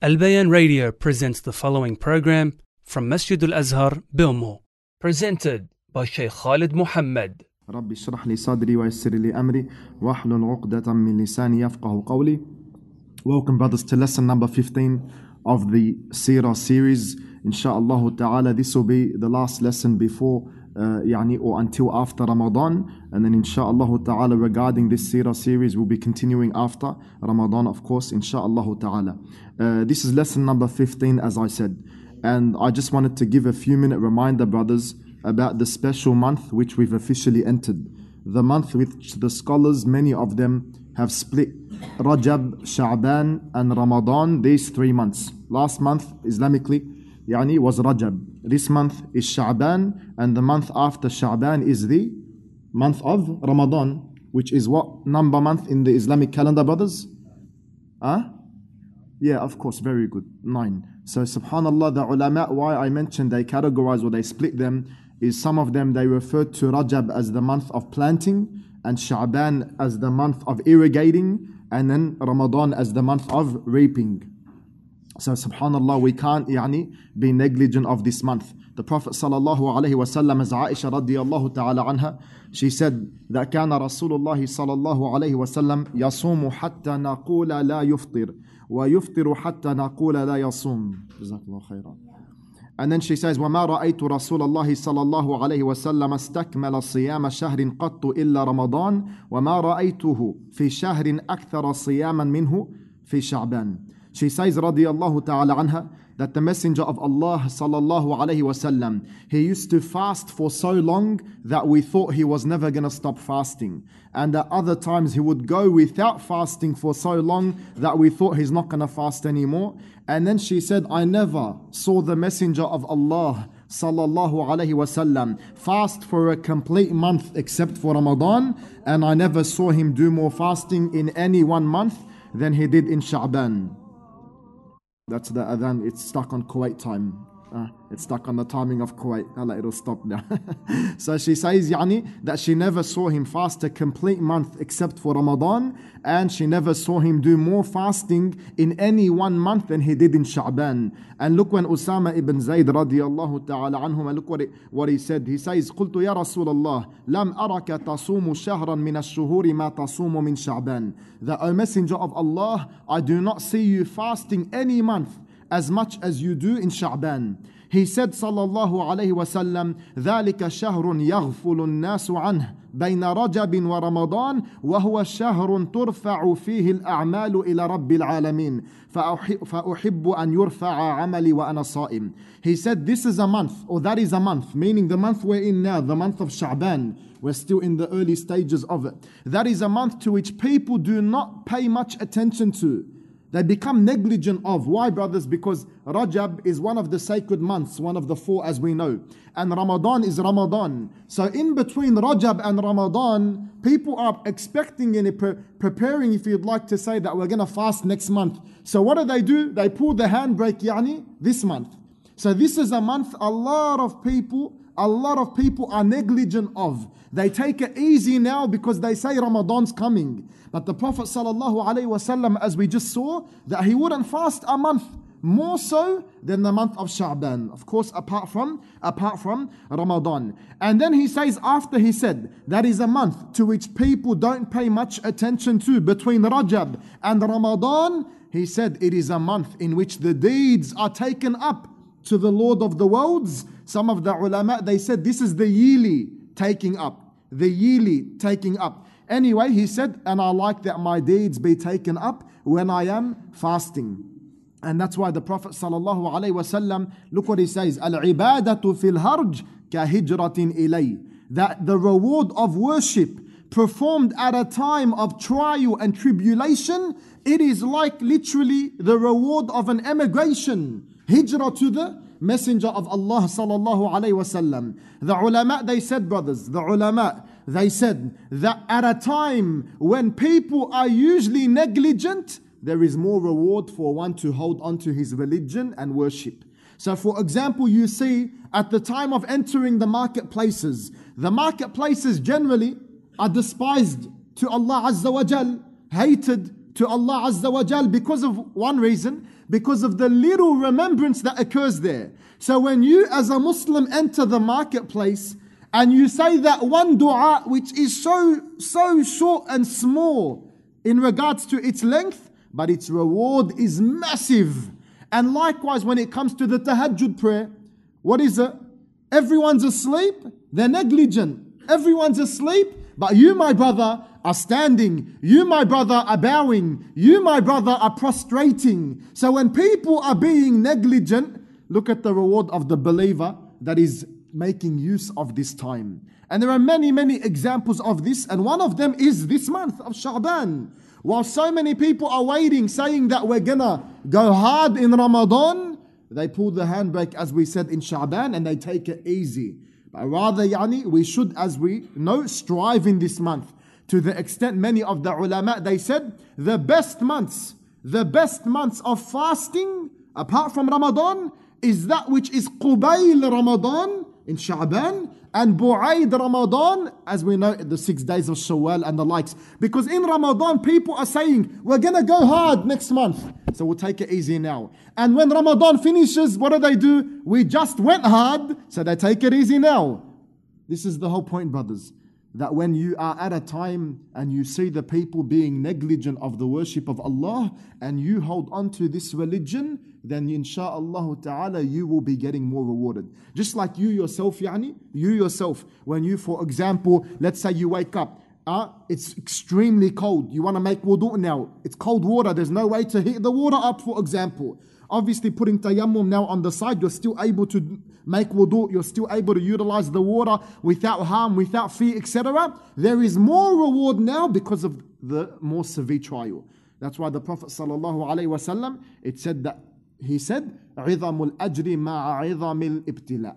Albayan Radio presents the following program from Masjid Al-Azhar Belmore, presented by Sheikh Khalid Muhammad. رب اشرح لي صدري ويسر لي أمري واحلل عقدة من لساني يفقهوا قولي. Welcome brothers to lesson number 15 of the Seerah series. Insha'Allah ta'ala, this will be the last lesson before or until after Ramadan, and then insha'Allah ta'ala regarding this Seerah series will be continuing after Ramadan, of course, insha'Allah ta'ala. This is lesson number 15, as I said, and I just wanted to give a few minute reminder, brothers, about the special month which we've officially entered, the month which the scholars, many of them, have split Rajab, Sha'ban and Ramadan, these 3 months. Last month, Islamically, was Rajab. This month is Sha'ban, and the month after Sha'ban is the month of Ramadan, which is what number month in the Islamic calendar, brothers? Yeah, of course, very good, 9. So subhanAllah, the ulama, why I mentioned they categorize or they split them, is some of them, they refer to Rajab as the month of planting, and Sha'ban as the month of irrigating, and then Ramadan as the month of reaping. So subhanAllah, we can't be negligent of this month. The Prophet sallallahu alaihi wasallam, as Aisha radiyallahu ta'ala anha, she said that كان رسول الله صلى الله عليه وسلم يصوم حتى نقول لا يفطر ويفطر حتى نقول لا يصوم. جزاك الله خيرا. And then she says وما رأيت رسول الله صلى الله عليه وسلم استكمل صيام شهر قط إلا رمضان وما رأيته في شهر أكثر صياما منه في شعبان. She says radiyallahu ta'ala anha that the Messenger of Allah sallallahu alayhi wasallam, he used to fast for so long that we thought he was never going to stop fasting. And at other times he would go without fasting for so long that we thought he's not going to fast anymore. And then she said, I never saw the Messenger of Allah sallallahu alayhi wasallam fast for a complete month except for Ramadan. And I never saw him do more fasting in any one month than he did in Sha'ban. That's the adhan, it's stuck on Kuwait time. It's stuck on the timing of Kuwait. Allah, it'll stop now. So she says that she never saw him fast a complete month except for Ramadan, and she never saw him do more fasting in any one month than he did in Sha'ban. And look when Usama ibn Zayd radiyallahu ta'ala anhum, look what he said. He says, قلت يا رسول الله لم أرك تصوم شهرا من الشهور ما تصوم من شعبان. The O Messenger of Allah, I do not see you fasting any month as much as you do in Sha'ban. He said sallallahu alayhi wa sallam, ذَلِكَ شَهْرٌ يَغْفُلُ النَّاسُ عَنْهُ بَيْنَ رَجَبٍ وَرَمَضَانٍ وَهُوَ شَهْرٌ تُرْفَعُ فِيهِ الْأَعْمَالُ إِلَى رَبِّ الْعَالَمِينَ فَأُحِبُّ أَنْ يُرْفَعَ عَمَلِي وَأَنَا صَائِمٌ. He said this is a month, or that is a month, meaning the month we're in now, the month of Sha'ban. We're still in the early stages of it. That is a month to which people do not pay much attention to. They become negligent of. Why, brothers? Because Rajab is one of the sacred months, one of the 4 as we know. And Ramadan is Ramadan. So in between Rajab and Ramadan, people are expecting and preparing, if you'd like to say, that we're going to fast next month. So what do? They pull the handbrake, this month. So this is a month a lot of people are negligent of. They take it easy now because they say Ramadan's coming. But the Prophet sallallahu alaihi wasallam, as we just saw, that he wouldn't fast a month more so than the month of Sha'ban. Of course, apart from Ramadan. And then he says, after he said, that is a month to which people don't pay much attention to between Rajab and Ramadan. He said, it is a month in which the deeds are taken up to the Lord of the worlds. Some of the ulama, they said this is the yearly taking up. The yearly taking up. Anyway, he said, and I like that my deeds be taken up when I am fasting. And that's why the Prophet sallallahu alaihi wasallam, look what he says, al-ibadatu fil harj ka hijratin ilay. That the reward of worship performed at a time of trial and tribulation, it is like literally the reward of an emigration, hijrah to the Messenger of Allah sallallahu alaihi wasallam. The ulama, they said, brothers, they said that at a time when people are usually negligent, there is more reward for one to hold on to his religion and worship. So for example, you see at the time of entering the marketplaces generally are despised to Allah Azza wa Jal, hated to Allah Azza wa Jal because of one reason, because of the little remembrance that occurs there. So when you as a Muslim enter the marketplace and you say that one dua which is so short and small in regards to its length, but its reward is massive. And likewise when it comes to the tahajjud prayer, what is it? Everyone's asleep, they're negligent. Everyone's asleep, but you, my brother, are standing. You, my brother, are bowing. You, my brother, are prostrating. So when people are being negligent, look at the reward of the believer that is making use of this time. And there are many, many examples of this. And one of them is this month of Sha'ban. While so many people are waiting, saying that we're gonna go hard in Ramadan, they pull the handbrake, as we said, in Sha'ban, and they take it easy. But rather, we should, as we know, strive in this month. To the extent many of the ulama, they said, the best months of fasting, apart from Ramadan, is that which is Qubayl Ramadan in Sha'ban, and Bu'aid Ramadan, as we know, the 6 days of Shawwal and the likes. Because in Ramadan, people are saying, we're going to go hard next month, so we'll take it easy now. And when Ramadan finishes, what do they do? We just went hard, so they take it easy now. This is the whole point, brothers. That when you are at a time and you see the people being negligent of the worship of Allah and you hold on to this religion, then insha'Allah ta'ala you will be getting more rewarded. Just like you yourself, when you, for example, let's say you wake up, it's extremely cold, you want to make wudu now, it's cold water, there's no way to heat the water up, for example. Obviously putting tayammum now on the side, you're still able to make wudu, you're still able to utilize the water without harm, without fear, etc. There is more reward now because of the more severe trial. That's why the Prophet ﷺ, he said, عِظَمُ الْأَجْرِ مَعَ عِظَمِ الْإِبْتِلَاءِ.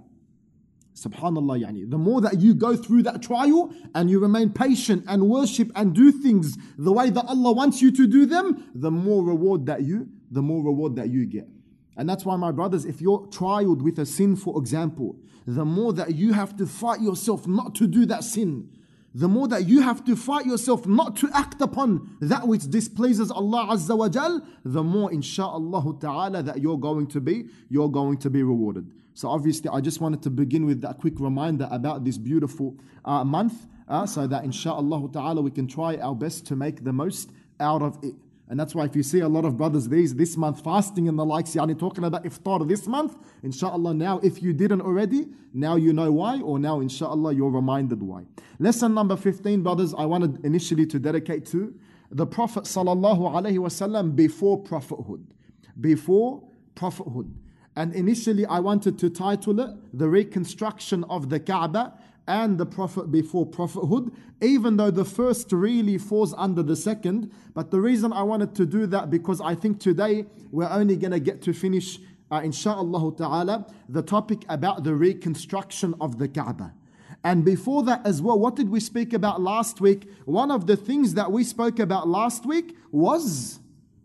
SubhanAllah, the more that you go through that trial and you remain patient and worship and do things the way that Allah wants you to do them, the more reward that you get. And that's why, my brothers, if you're trialed with a sin, for example, the more that you have to fight yourself not to do that sin, the more that you have to fight yourself not to act upon that which displeases Allah Azza wa Jal, the more, insha'Allah ta'ala, that you're going to be rewarded. So obviously, I just wanted to begin with that quick reminder about this beautiful month, so that insha'Allah ta'ala, we can try our best to make the most out of it. And that's why if you see a lot of brothers this month fasting and the likes, talking about iftar this month, inshallah now, if you didn't already, now you know why, or now inshallah you're reminded why. Lesson number 15, brothers, I wanted initially to dedicate to the Prophet ﷺ before prophethood. And initially I wanted to title it, The Reconstruction of the Kaaba and the Prophet before prophethood, even though the first really falls under the second. But the reason I wanted to do that, because I think today we're only going to get to finish, insha'Allah ta'ala, the topic about the reconstruction of the Kaaba. And before that as well, what did we speak about last week? One of the things that we spoke about last week was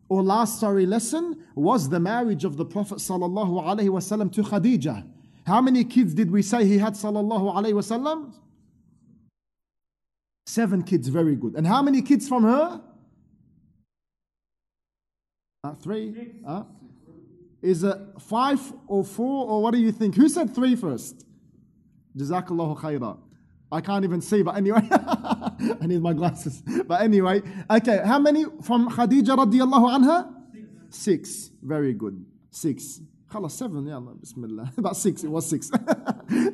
the marriage of the Prophet sallallahu alaihi wasallam to Khadija. How many kids did we say he had, sallallahu alayhi wasallam? 7 kids, very good. And how many kids from her? 3? Is it 5 or 4, or what do you think? Who said 3 first? Jazakallahu khaira. I can't even see, but anyway. I need my glasses. But anyway, okay, how many from Khadija radiallahu anha? 6, very good. 6. 7, yeah, bismillah. About 6, it was 6.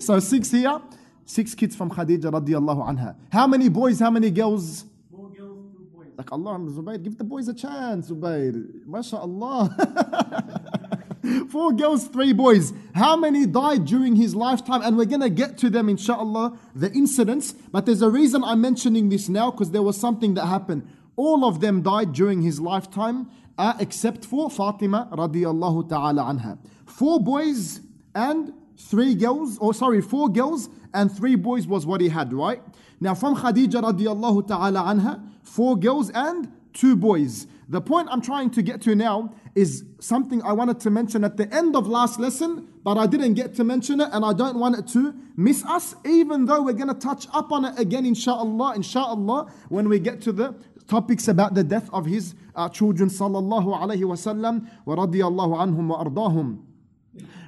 So 6 here, 6 kids from Khadija radiallahu anha. How many boys, how many girls? 4 girls, 2 boys. Like Allah, Zubair, give the boys a chance, Zubair. MashaAllah. 4 girls, 3 boys. How many died during his lifetime? And we're going to get to them, inshallah, the incidents. But there's a reason I'm mentioning this now, because there was something that happened. All of them died during his lifetime, except for Fatima radiallahu ta'ala anha. 4 girls and 3 boys was what he had, right? Now from Khadija radiallahu ta'ala anha, 4 girls and 2 boys. The point I'm trying to get to now is something I wanted to mention at the end of last lesson, but I didn't get to mention it, and I don't want it to miss us, even though we're going to touch up on it again, inshallah, when we get to the topics about the death of his children sallallahu alaihi wasallam wa radiyallahu anhum wa ardahum.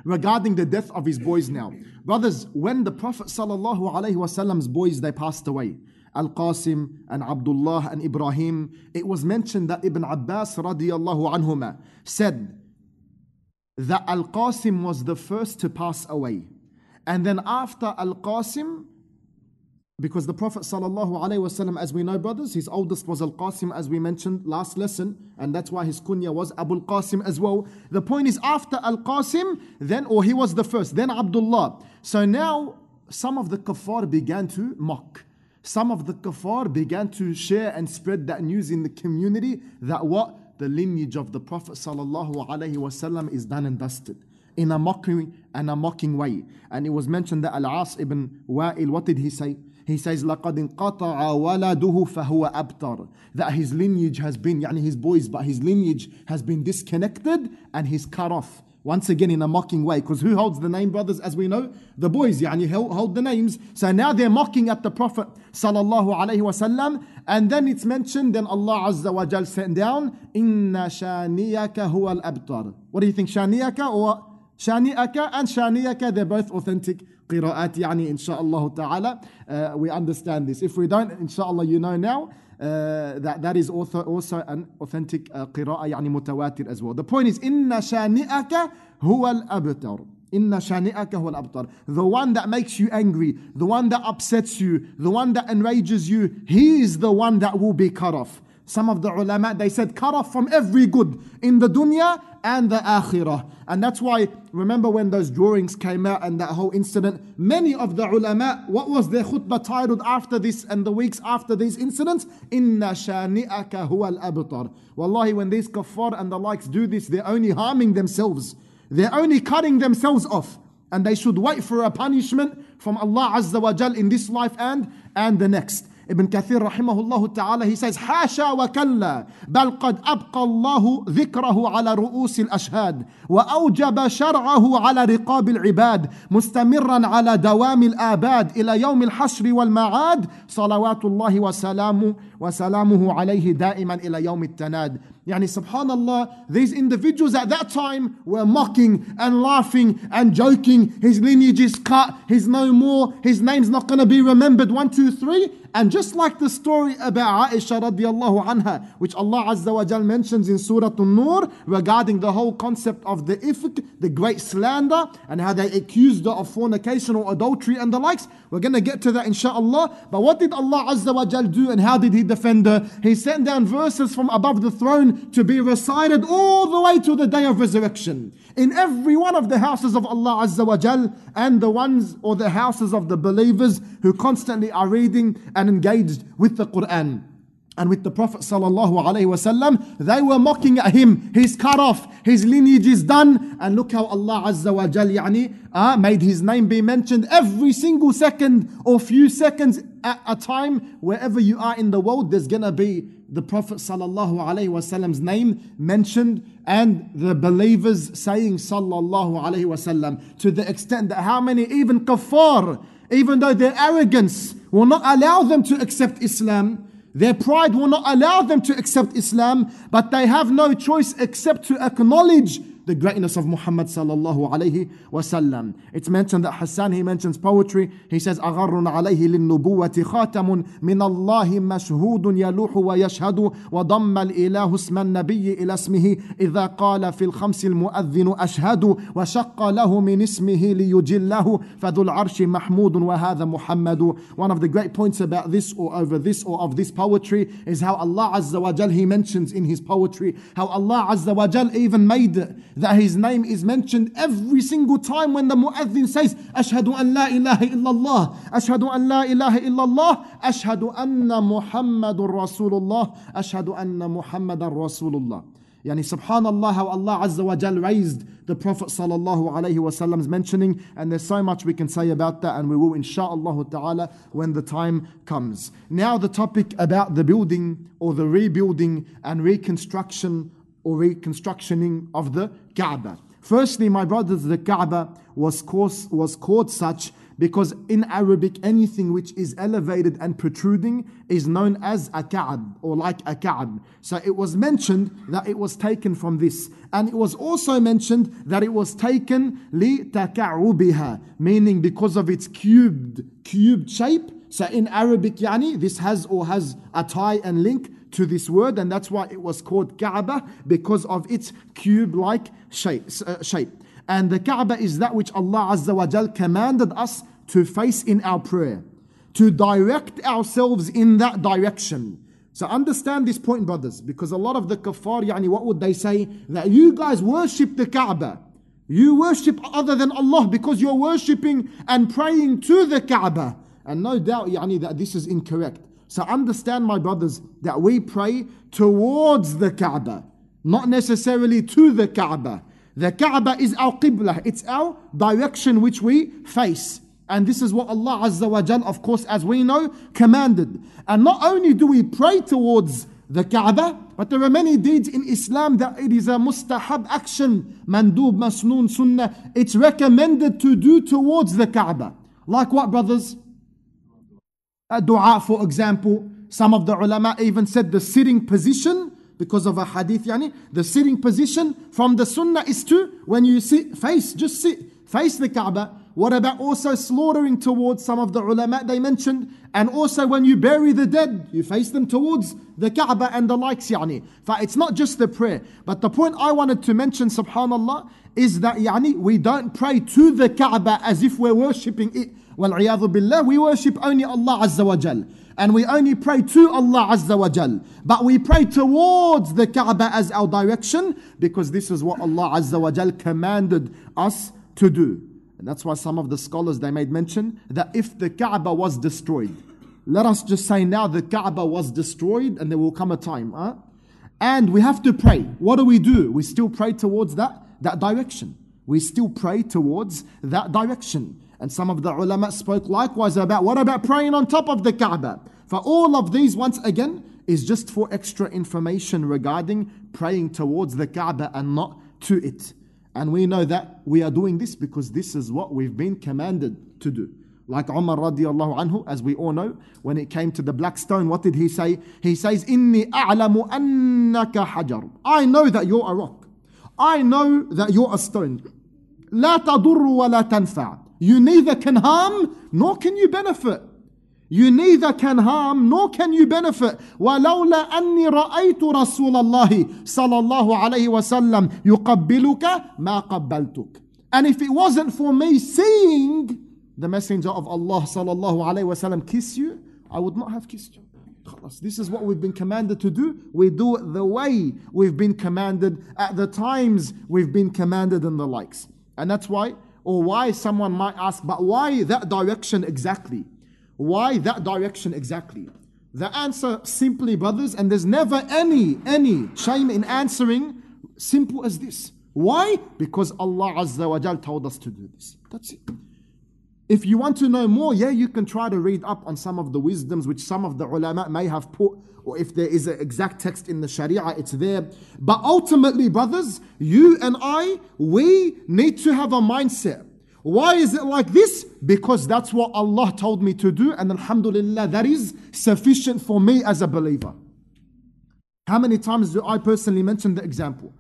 Regarding the death of his boys now. Brothers, when the Prophet sallallahu alaihi wasallam's boys, they passed away, Al-Qasim and Abdullah and Ibrahim, it was mentioned that Ibn Abbas radiyallahu anhuma said that Al-Qasim was the first to pass away. And then after Al-Qasim, because the Prophet sallallahu alaihi wasallam, as we know brothers, his oldest was Al-Qasim, as we mentioned last lesson, and that's why his kunya was Abu Al-Qasim as well. The point is, after Al-Qasim, then, or he was the first, then Abdullah. So now some of the kuffar began to mock. Some of the kuffar began to share and spread that news in the community that what? The lineage of the Prophet sallallahu alaihi wasallam is done and dusted, in a mocking way. And it was mentioned that Al-As ibn Wa'il, what did he say? He says, لَقَدْ انْقَطَعَ وَلَدُهُ فَهُوَ أَبْتَرُ. That his lineage has been, yani his boys, but his lineage has been disconnected and he's cut off. Once again in a mocking way, because who holds the name, brothers, as we know? The boys, yani hold the names. So now they're mocking at the Prophet sallallahu alaihi wasallam, and then it's mentioned, then Allah Azza wa Jal sent down, Inna shaniyaka huwa al-abtar. What do you think, shaniyaka or shani'aka? And shaniyaka, they're both authentic qira'at, yani insha'Allah ta'ala, we understand this. If we don't, insha'Allah you know now, that is also an authentic qira'ah, yani mutawatir as well. The point is, inna shani'aka huwa al-abtar. Inna shani'aka huwa al-abtar. The one that makes you angry, the one that upsets you, the one that enrages you, he is the one that will be cut off. Some of the ulama, they said cut off from every good in the dunya and the akhirah. And that's why, remember when those drawings came out and that whole incident, many of the ulama, what was their khutbah titled after this and the weeks after these incidents? Inna shani'aka huwa al-abtar. Wallahi, when these kuffar and the likes do this, they're only harming themselves. They're only cutting themselves off. And they should wait for a punishment from Allah Azza wa Jal in this life and the next. Ibn Kathir rahimahullah ta'ala, he says, حاشا وكلا بل قد أبقى الله ذكره على رؤوس الأشهاد وأوجب شرعه على رقاب العباد مستمرا على دوام الآباد إلى يوم الحشر والمعاد صلوات الله وسلامه عليه دائما إلى يوم التناد. Yani subhanallah, these individuals at that time were mocking and laughing and joking. His lineage is cut, he's no more, his name's not going to be remembered, 1, 2, 3. And just like the story about Aisha radiallahu anha, which Allah Azza wa Jal mentions in Surah An-Nur regarding the whole concept of the ifk, the great slander, and how they accused her of fornication or adultery and the likes. We're going to get to that inshaAllah. But what did Allah Azza wa Jal do and how did he defend her? He sent down verses from above the throne to be recited all the way to the day of resurrection in every one of the houses of Allah Azza wa Jal, and the ones or the houses of the believers who constantly are reading and engaged with the Quran. And with the Prophet sallallahu alaihi wasallam, they were mocking at him. He's cut off, his lineage is done, and look how Allah Azza wa Jal made his name be mentioned every single second or few seconds at a time. Wherever you are in the world, there's gonna be the Prophet sallallahu alaihi wasallam's name mentioned, and the believers saying sallallahu alaihi wasallam, to the extent that how many, even kuffar, even though their arrogance will not allow them to accept Islam, their pride will not allow them to accept Islam, but they have no choice except to acknowledge the greatness of Muhammad sallallahu alaihi wasallam. It's mentioned that Hassan, he mentions poetry. He says, أَغَرٌ عَلَيْهِ لِلنُّبُوَّةِ خَاتَمٌ مِنَ اللَّهِ مَشْهُودٌ يَلُوحُ وَيَشْهَدُ وَضَمَّ الْإِلَهُ اسْمَ النَّبِيِّ إِلَى اسْمِهِ إِذَا قَالَ فِي الْخَمْسِ الْمُؤَذِّنُ أَشْهَدُ وَشَقَّ لَهُ مِنْ اسْمِهِ لِيُجِلَّهُ فَذُو الْعَرْشِ مَحْمُودٌ وَهَذَا مُحَمَّدُ. One of the great points about this or over this or of this poetry is how Allah Azza wa Jal, he mentions in his poetry how Allah Azza wa Jal even made that his name is mentioned every single time when the mu'adhin says, Ashhadu an la ilaha illallah, Ashhadu an la ilaha illallah, Ashhadu anna Muhammadur Rasulullah, Ashhadu anna Muhammadan Rasulullah. Yani subhanallah, how Allah Azza wa Jal raised the Prophet sallallahu alaihi wasallam's mentioning, and there's so much we can say about that, and we will insha'Allah ta'ala when the time comes. Now the topic about the building or the rebuilding and reconstruction or reconstructioning of the Kaaba. Firstly, my brothers, the Kaaba was called such Because in Arabic, anything which is elevated and protruding is known as a ka'ab, or like a ka'ab. So it was mentioned that it was taken from this. And it was also mentioned that it was taken لِتَكَعُبِهَا, meaning because of its cubed shape. So in Arabic, yani, this has a tie and link to this word, and that's why it was called Kaaba, because of its cube-like shape. And the Kaaba is that which Allah Azza wa Jal commanded us to face in our prayer, to direct ourselves in that direction. So understand this point, brothers, because a lot of the kuffar, yani, what would they say? That you guys worship the Kaaba. You worship other than Allah because you're worshipping and praying to the Kaaba. And no doubt, yani, that this is incorrect. So understand, my brothers, that we pray towards the Kaaba, not necessarily to the Kaaba. The Kaaba is our qibla, it's our direction which we face. And this is what Allah Azza wa Jal, of course, as we know, commanded. And not only do we pray towards the Kaaba, but there are many deeds in Islam that it is a mustahab action, mandub, masnoon, sunnah. It's recommended to do towards the Kaaba. Like what, brothers? A dua, for example. Some of the ulama even said the sitting position, because of a hadith, yani, the sitting position from the sunnah is to, when you sit, face the Kaaba. What about also slaughtering towards? Some of the ulama, they mentioned, and also when you bury the dead, you face them towards the Kaaba and the likes, yani. It's not just the prayer. But the point I wanted to mention, subhanallah, is that, yani, we don't pray to the Kaaba as if we're worshipping it. Wal-iyadhu billah, we worship only Allah Azza wa Jal. And we only pray to Allah Azza wa Jal. But we pray towards the Kaaba as our direction, because this is what Allah Azza wa Jal commanded us to do. And that's why some of the scholars, they made mention that if the Kaaba was destroyed, let us just say now the Kaaba was destroyed, and there will come a time, and we have to pray. What do? We still pray towards that direction. We still pray towards that direction. And some of the ulama spoke likewise about, what about praying on top of the Kaaba? For all of these, once again, is just for extra information regarding praying towards the Kaaba and not to it. And we know that we are doing this because this is what we've been commanded to do. Like Umar radiallahu anhu, as we all know, when it came to the black stone, what did he say? He says, Inni a'lamu annaka hajar. I know that you're a rock. I know that you're a stone. La tadurru wa la tanfa'. You neither can harm, nor can you benefit. You neither can harm, nor can you benefit. وَلَوْلَا أَنِّي رَأَيْتُ رَسُولَ اللَّهِ صَلَى اللَّهُ عَلَيْهِ وَسَلَّمْ يُقَبِّلُكَ مَا قَبَّلْتُكَ. And if it wasn't for me seeing the Messenger of Allah صلى الله عليه وسلم kiss you, I would not have kissed you. This is what we've been commanded to do. We do it the way we've been commanded, at the times we've been commanded, and the likes. And that's why, or why someone might ask, but why that direction exactly? Why that direction exactly? The answer, simply, brothers, and there's never any shame in answering, simple as this. Why? Because Allah Azza wa Jal told us to do this. That's it. If you want to know more, you can try to read up on some of the wisdoms which some of the ulama may have put, or if there is an exact text in the sharia, it's there. But ultimately, brothers, you and I, we need to have a mindset. Why is it like this? Because that's what Allah told me to do, and alhamdulillah, that is sufficient for me as a believer. How many times do I personally mention the example?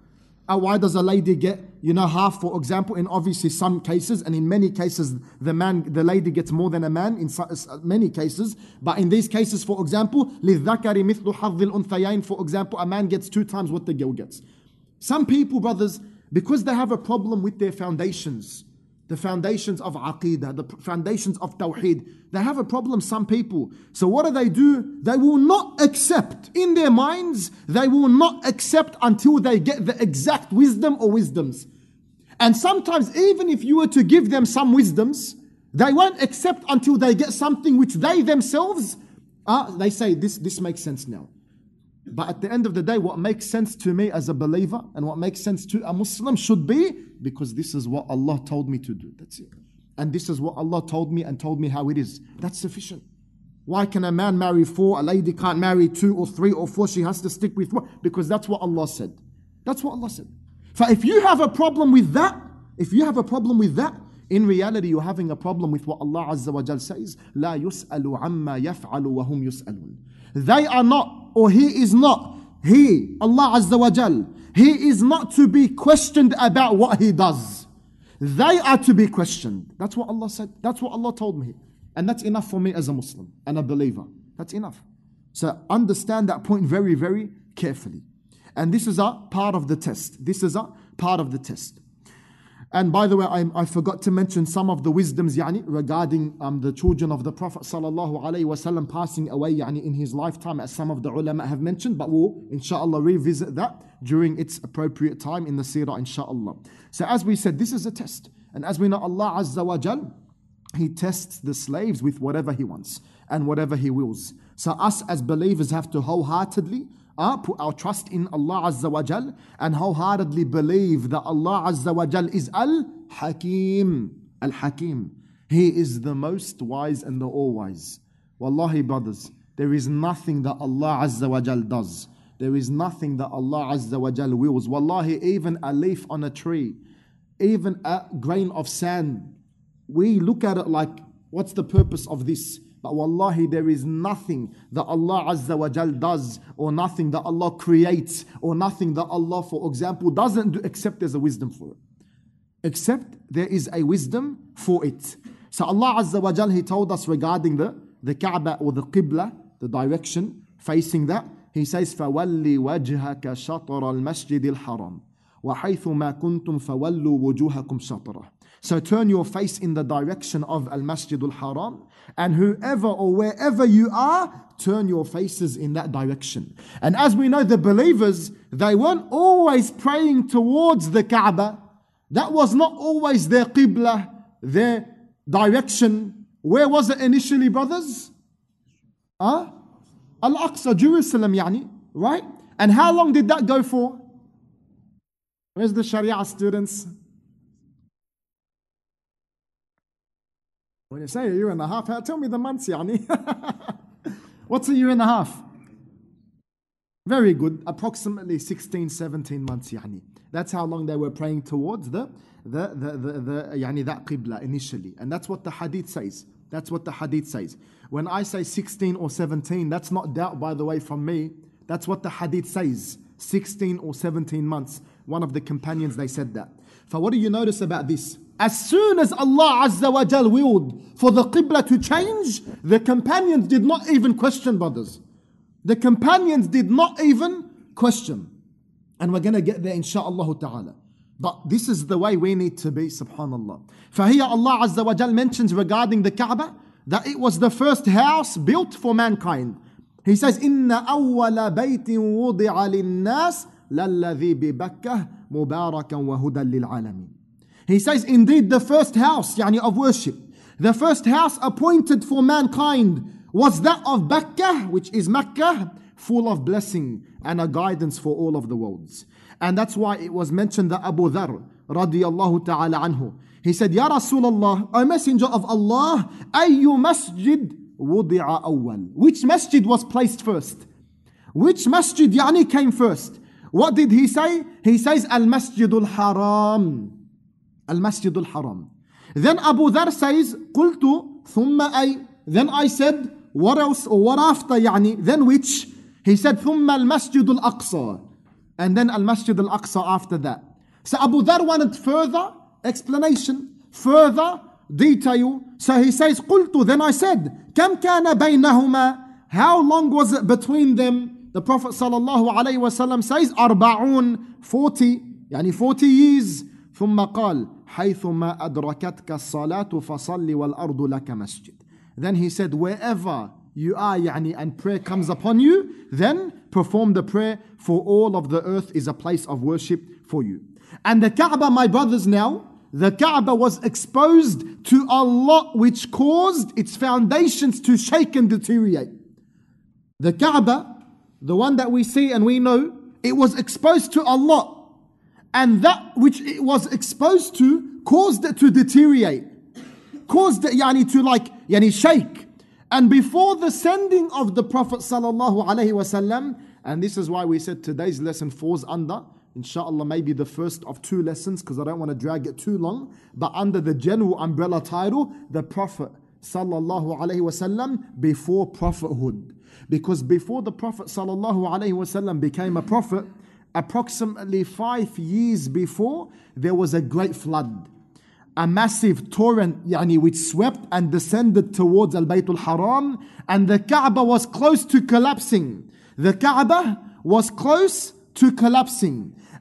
Why does a lady get, half, for example, in obviously some cases, and in many cases, the lady gets more than a man in many cases. But in these cases, for example, لِلذَّكَرِ مِثْلُ حَظِّ الْأُنْثَيَيْنِ, for example, a man gets 2 times what the girl gets. Some people, brothers, because they have a problem with their foundations, the foundations of aqeedah, the foundations of tawheed, they have a problem, some people. So what do? They will not accept, in their minds, they will not accept until they get the exact wisdom or wisdoms. And sometimes, even if you were to give them some wisdoms, they won't accept until they get something which they themselves, they say, this makes sense now. But at the end of the day, what makes sense to me as a believer and what makes sense to a Muslim should be, because this is what Allah told me to do. That's it. And this is what Allah told me how it is. That's sufficient. Why can a man marry 4? A lady can't marry 2 or 3 or 4. She has to stick with 1. Because that's what Allah said. That's what Allah said. If you have a problem with that, In reality, you're having a problem with what Allah Azza wa Jal says, لَا يُسْأَلُ عَمَّا يَفْعَلُ وَهُمْ يُسْأَلُونَ. They are not, or He is not, He, Allah Azza wa Jal, He is not to be questioned about what He does. They are to be questioned. That's what Allah said. That's what Allah told me. And that's enough for me as a Muslim and a believer. That's enough. So understand that point very, very carefully. And this is a part of the test. This is a part of the test. And by the way, I forgot to mention some of the wisdoms regarding the children of the Prophet ﷺ passing away in his lifetime, as some of the ulama have mentioned, but we'll inshallah revisit that during its appropriate time in the seerah inshallah. So as we said, this is a test. And as we know, Allah Azza wa Jal, He tests the slaves with whatever He wants and whatever He wills. So us as believers have to wholeheartedly put our trust in Allah Azza wa Jal and wholeheartedly believe that Allah Azza wa Jal is Al-Hakim. Al-Hakim. He is the most wise and the all-wise. Wallahi brothers, there is nothing that Allah Azza wa Jal does. There is nothing that Allah Azza wa Jal wills. Wallahi, even a leaf on a tree, even a grain of sand, we look at it like, what's the purpose of this? But wallahi, there is nothing that Allah Azza wa Jal does, or nothing that Allah creates, or nothing that Allah, for example, doesn't do, except there's a wisdom for it. Except there is a wisdom for it. So Allah Azza wa Jal, He told us regarding the Kaaba or the Qibla, the direction facing that. He says, فَوَلِّ وَجْهَكَ شَطْرَ الْمَسْجِدِ الْحَرَامِ وَحَيْثُ مَا كُنْتُمْ فَوَلُّوا وُجُوهَكُمْ شَطْرَهُ. So turn your face in the direction of Al-Masjid al-Haram, and whoever or wherever you are, turn your faces in that direction. And as we know, the believers, they weren't always praying towards the Kaaba. That was not always their Qibla, their direction. Where was it initially, brothers? Al-Aqsa, Jerusalem, right? And how long did that go for? Where's the Sharia students? 1.5 years. Tell me the months, What's a 1.5 years? Very good. Approximately 16, 17 months, That's how long they were praying towards that Qibla initially. And that's what the hadith says. That's what the hadith says. When I say 16 or 17, that's not doubt, by the way, from me. That's what the hadith says. 16 or 17 months. One of the companions, they said that. So what do you notice about this? As soon as Allah Azza wa Jal willed for the Qibla to change, the companions did not even question, brothers. The companions did not even question. And we're going to get there inshaAllah ta'ala. But this is the way we need to be, subhanAllah. For here Allah Azza wa Jal mentions regarding the Kaaba that it was the first house built for mankind. He says, إِنَّ أَوَّلَ بَيْتٍ وُضِعَ لِلنَّاسِ لَلَّذِي بِبَكَّةٍ مُبَارَكًا وَهُدًى لِلْعَالَمِينَ. He says, indeed, the first house of worship, the first house appointed for mankind was that of Bakkah, which is Makkah, full of blessing and a guidance for all of the worlds. And that's why it was mentioned that Abu Dharr, radiyallahu ta'ala anhu, he said, Ya Rasulullah, O Messenger of Allah, ayyu masjid wudi'a awwal. Which masjid was placed first? Which masjid came first? What did he say? He says, Al-Masjid al-Haram. Al-Masjid al-Haram. Then Abu Dharr says, قُلْتُ ثُمَّ أَيْ. Then I said, what else or what after Then which? He said, ثُمَّ Al-Masjid al-Aqsa. And then Al-Masjid al-Aqsa after that. So Abu Dharr wanted further explanation, further detail. So he says, قُلْتُ. Then I said, كَمْ كَانَ بَيْنَهُمَا. How long was it between them? The Prophet ﷺ says, أَرْبَعُونَ 40, 40 years. ثم قال حيثما أدركتك الصلاة فصلي والأرض لك مسجد. Then he said, wherever you are and prayer comes upon you, then perform the prayer, for all of the earth is a place of worship for you. And the Kaaba, my brothers, now the Kaaba was exposed to a lot which caused its foundations to shake and deteriorate. The Kaaba, the one that we see and we know, it was exposed to a lot. And that which it was exposed to caused it to deteriorate, caused it to shake. And before the sending of the Prophet ﷺ, and this is why we said today's lesson falls under Inshallah, maybe the first of two lessons, because I don't want to drag it too long. But under the general umbrella title, the Prophet Sallallahu Alaihi Wasallam before prophethood. Because before the Prophet Sallallahu Alaihi Wasallam became a prophet, approximately 5 years before, there was a great flood. A massive torrent, which swept and descended towards Al-Bayt al-Haram, and the Kaaba was close to collapsing.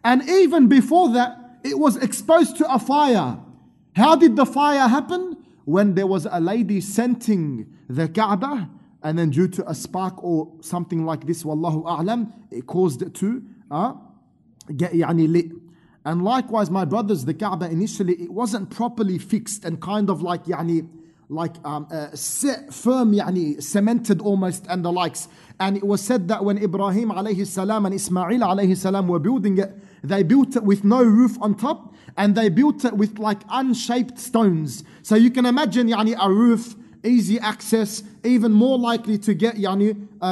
And even before that, it was exposed to a fire. How did the fire happen? When there was a lady scenting the Kaaba, and then due to a spark or something like this, wallahu a'lam, it caused it to get lit. And likewise, my brothers, the Kaaba initially, it wasn't properly fixed and kind of like set firm, cemented almost, and the likes. And it was said that when Ibrahim alayhi salam and Ismail alayhi salam were building it, they built it with no roof on top, and they built it with unshaped stones. So you can imagine a roof, easy access, even more likely to get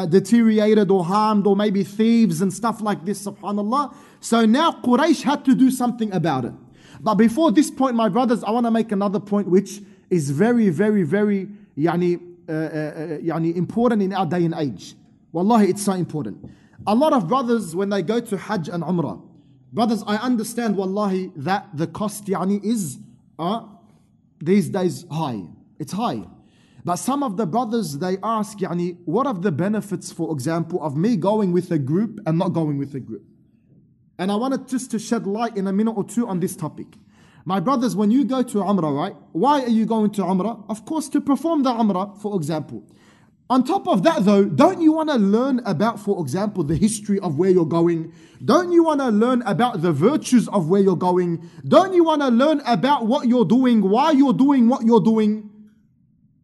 deteriorated or harmed, or maybe thieves and stuff like this, subhanallah. So now Quraysh had to do something about it. But before this point, my brothers, I want to make another point which is very, very, very important in our day and age. Wallahi, it's so important. A lot of brothers, when they go to Hajj and Umrah, brothers, I understand, wallahi, that the cost is these days high. It's high. But some of the brothers, they ask, what are the benefits, for example, of me going with a group and not going with a group? And I wanted just to shed light in a minute or two on this topic. My brothers, when you go to Umrah, right? Why are you going to Umrah? Of course, to perform the Umrah, for example. On top of that though, don't you want to learn about, for example, the history of where you're going? Don't you want to learn about the virtues of where you're going? Don't you want to learn about what you're doing, why you're doing what you're doing?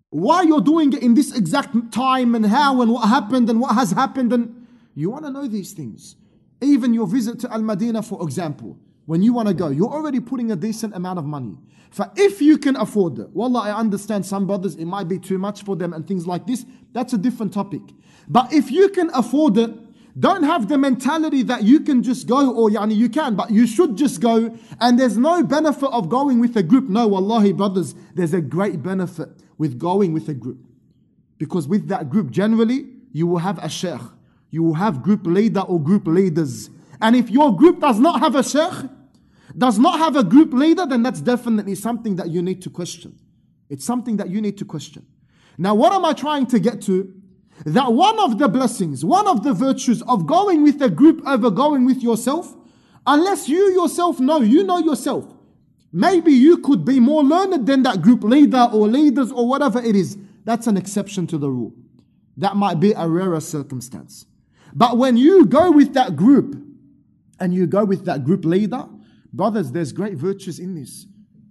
Why you're doing it in this exact time, and how, and what happened, and what has happened, and you want to know these things. Even your visit to Al-Madinah, for example. When you want to go, you're already putting a decent amount of money. For if you can afford it, wallah, I understand some brothers, it might be too much for them and things like this. That's a different topic. But if you can afford it, don't have the mentality that you can just go, or you can, but you should just go, and there's no benefit of going with a group. No, wallahi, brothers, there's a great benefit with going with a group. Because with that group, generally, you will have a sheikh. You will have group leader or group leaders. And if your group does not have a sheikh, does not have a group leader, then that's definitely something that you need to question. It's something that you need to question. Now, what am I trying to get to? That one of the blessings, one of the virtues of going with a group over going with yourself, unless you yourself know, you know yourself, maybe you could be more learned than that group leader or leaders or whatever it is. That's an exception to the rule. That might be a rarer circumstance. But when you go with that group, and you go with that group leader, brothers, there's great virtues in this.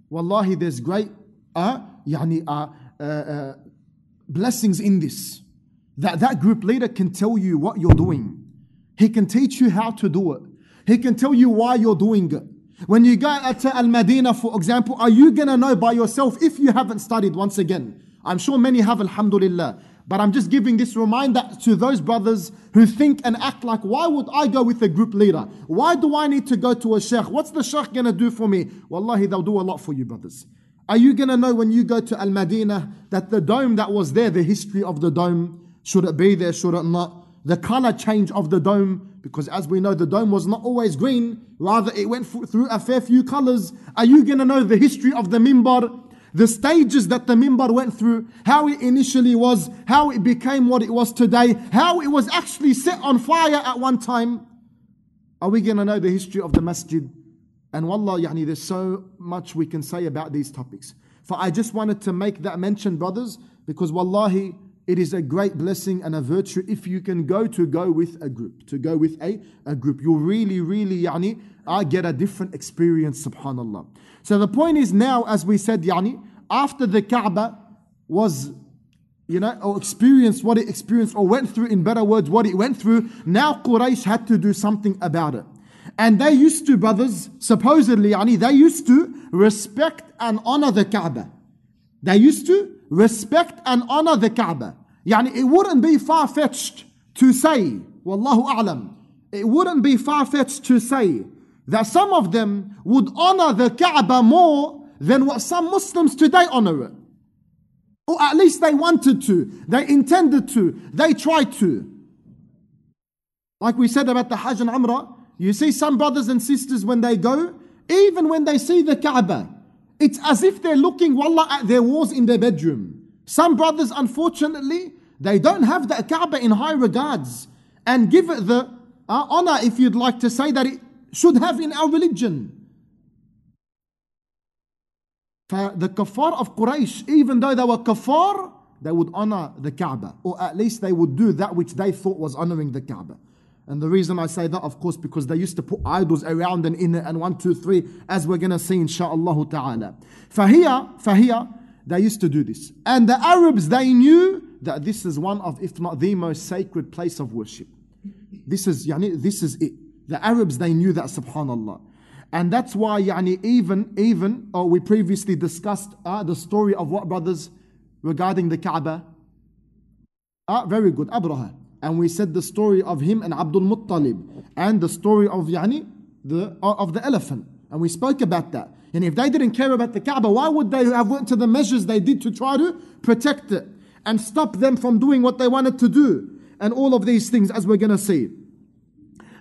Wallahi, there's great blessings in this. That group leader can tell you what you're doing. He can teach you how to do it. He can tell you why you're doing it. When you go to Al-Madinah, for example, are you going to know by yourself if you haven't studied once again? I'm sure many have, alhamdulillah. But I'm just giving this reminder to those brothers who think and act like, why would I go with a group leader? Why do I need to go to a sheikh? What's the sheikh going to do for me? Wallahi, they'll do a lot for you, brothers. Are you going to know when you go to Al-Madinah that the dome that was there, the history of the dome, should it be there, should it not? The color change of the dome, because as we know, the dome was not always green. Rather, it went through a fair few colors. Are you going to know the history of the minbar? The stages that the minbar went through, how it initially was, how it became what it was today, how it was actually set on fire at one time. Are we going to know the history of the masjid? And wallah, there's so much we can say about these topics. For I just wanted to make that mention, brothers, because wallahi, it is a great blessing and a virtue if you can go with a group, to go with a group. You really, really, get a different experience, subhanallah. So the point is now, as we said, after the Kaaba was, or experienced what it experienced, or went through, in better words, what it went through, now Quraysh had to do something about it. And they used to, brothers, supposedly, they used to respect and honor the Kaaba. It wouldn't be far-fetched to say, wallahu a'lam, it wouldn't be far-fetched to say that some of them would honor the Kaaba more than what some Muslims today honor it. Or at least they wanted to, they intended to, they tried to. Like we said about the Hajj and Umrah, you see some brothers and sisters when they go, even when they see the Kaaba, it's as if they're looking, wallah, at their walls in their bedroom. Some brothers, unfortunately, they don't have that Kaaba in high regards and give it the honor, if you'd like to say, that it should have in our religion. The kuffar of Quraysh, even though they were kuffar, they would honor the Kaaba, or at least they would do that which they thought was honoring the Kaaba. And the reason I say that, of course, because they used to put idols around and in it and 1, 2, 3, as we're going to see insha'Allah ta'ala. Fahiya, they used to do this. And the Arabs, they knew that this is one of, if not the most sacred place of worship. This is it. The Arabs, they knew that, subhanAllah. And that's why, we previously discussed the story of what, brothers, regarding the Kaaba? Very good, Abraha. And we said the story of him and Abdul Muttalib, and the story of the elephant. And we spoke about that. And if they didn't care about the Kaaba, why would they have went to the measures they did to try to protect it and stop them from doing what they wanted to do? And all of these things, as we're going to see.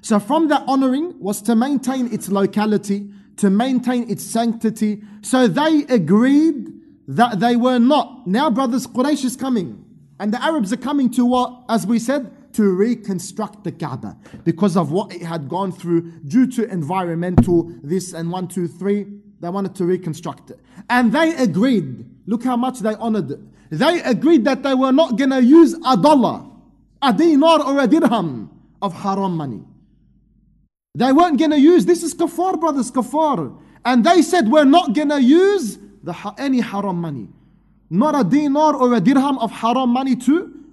So from that honoring was to maintain its locality, to maintain its sanctity. So they agreed that they were not. Now, brothers, Quraysh is coming. And the Arabs are coming to what, as we said, to reconstruct the Kaaba because of what it had gone through due to environmental this and 1, 2, 3. They wanted to reconstruct it. And they agreed. Look how much they honored it. They agreed that they were not going to use a dollar, a dinar or a dirham of haram money. They weren't going to use, this is kafar, brothers, kafar. And they said, we're not going to use any haram money. Not a dinar or a dirham of haram money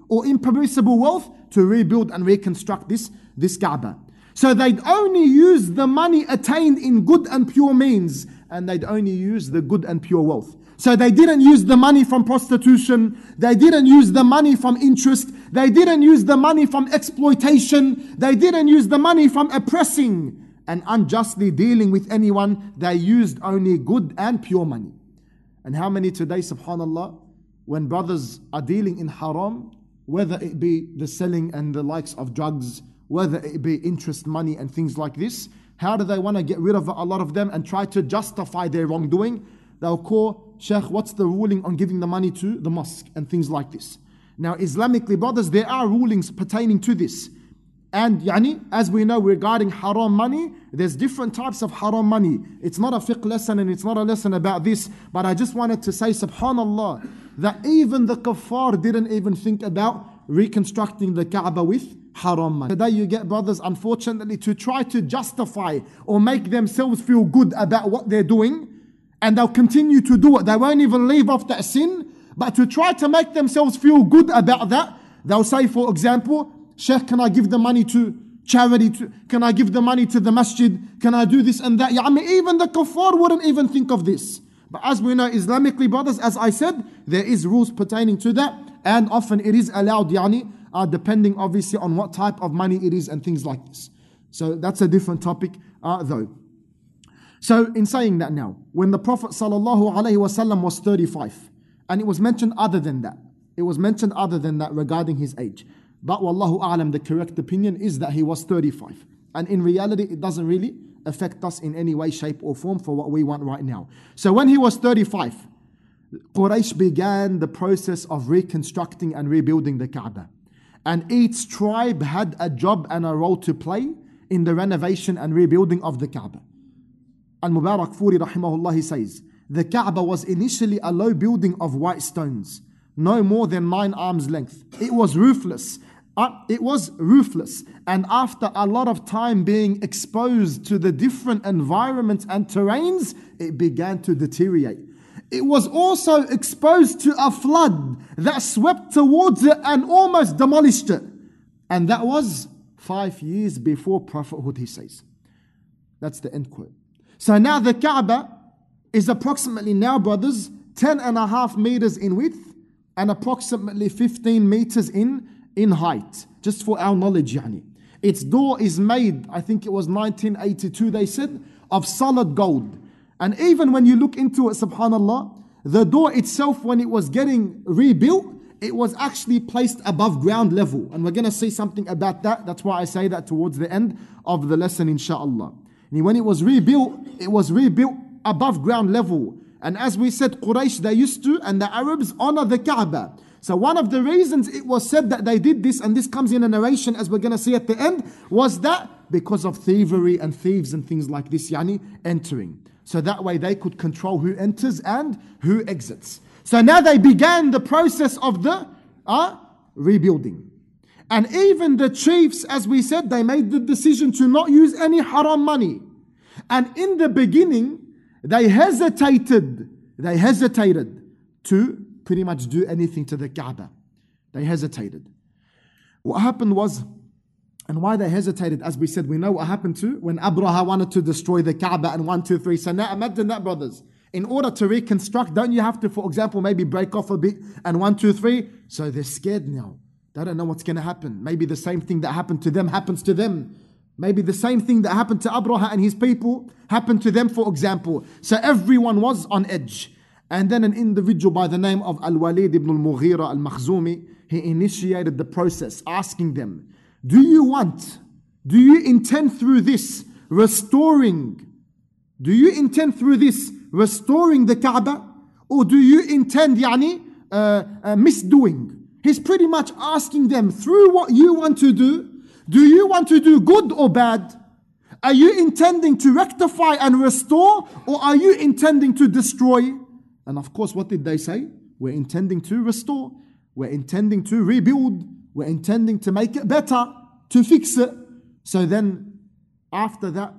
or impermissible wealth to rebuild and reconstruct this Kaaba. So they'd only use the money attained in good and pure means, and they'd only use the good and pure wealth. So they didn't use the money from prostitution, they didn't use the money from interest, they didn't use the money from exploitation, they didn't use the money from oppressing and unjustly dealing with anyone. They used only good and pure money. And how many today, subhanAllah, when brothers are dealing in haram, whether it be the selling and the likes of drugs, whether it be interest money and things like this, how do they want to get rid of a lot of them and try to justify their wrongdoing? They'll call, Sheikh, what's the ruling on giving the money to the mosque and things like this? Now, Islamically, brothers, there are rulings pertaining to this. And as we know, regarding haram money, there's different types of haram money. It's not a fiqh lesson and it's not a lesson about this. But I just wanted to say, subhanAllah, that even the kuffar didn't even think about reconstructing the Kaaba with haram money. Today you get brothers, unfortunately, to try to justify or make themselves feel good about what they're doing. And they'll continue to do it. They won't even leave off that sin. But to try to make themselves feel good about that, they'll say, for example, Sheikh, can I give the money to charity? Can I give the money to the masjid? Can I do this and that? Even the kuffar wouldn't even think of this. But as we know, Islamically, brothers, as I said, there is rules pertaining to that. And often it is allowed, depending obviously on what type of money it is and things like this. So that's a different topic though. So in saying that now, when the Prophet ﷺ was 35, and it was mentioned other than that. It was mentioned other than that regarding his age. But wallahu a'lam, the correct opinion is that he was 35. And in reality, it doesn't really affect us in any way, shape or form for what we want right now. So when he was 35, Quraysh began the process of reconstructing and rebuilding the Kaaba. And each tribe had a job and a role to play in the renovation and rebuilding of the Kaaba. Al-Mubarak Furi rahimahullah, he says, the Kaaba was initially a low building of white stones, no more than 9 arms length. It was roofless. And after a lot of time being exposed to the different environments and terrains, it began to deteriorate. It was also exposed to a flood that swept towards it and almost demolished it. And that was 5 years before prophethood, he says. That's the end quote. So now the Kaaba is approximately now, brothers, 10.5 meters in width and approximately 15 meters in height, just for our knowledge. Its door is made, I think it was 1982 they said, of solid gold. And even when you look into it, subhanAllah, the door itself, when it was getting rebuilt, it was actually placed above ground level. And we're going to say something about that. That's why I say that towards the end of the lesson, inshaAllah. And when it was rebuilt above ground level. And as we said, Quraysh, they used to, and the Arabs honor the Kaaba. So one of the reasons it was said that they did this, and this comes in a narration as we're going to see at the end, was that because of thievery and thieves and things like this, yani, entering. So that way they could control who enters and who exits. So now they began the process of the rebuilding. And even the chiefs, as we said, they made the decision to not use any haram money. And in the beginning, they hesitated to pretty much do anything to the Kaaba. They hesitated. What happened was, and why they hesitated, as we said, we know what happened to when Abraha wanted to destroy the Kaaba and 1, 2, 3. So now imagine that, brothers. In order to reconstruct, don't you have to, for example, maybe break off a bit and 1, 2, 3? So they're scared now. They don't know what's going to happen. Maybe the same thing that happened to them happens to them. Maybe the same thing that happened to Abraha and his people happened to them, for example. So everyone was on edge. And then an individual by the name of Al-Walid ibn Al Mughira Al Makhzumi, he initiated the process, asking them, do you intend through this restoring the Kaaba? Or do you intend misdoing? He's pretty much asking them, through what you want to do you want to do good or bad? Are you intending to rectify and restore, or are you intending to destroy? And of course, what did they say? We're intending to restore. We're intending to rebuild. We're intending to make it better, to fix it. So then, after that,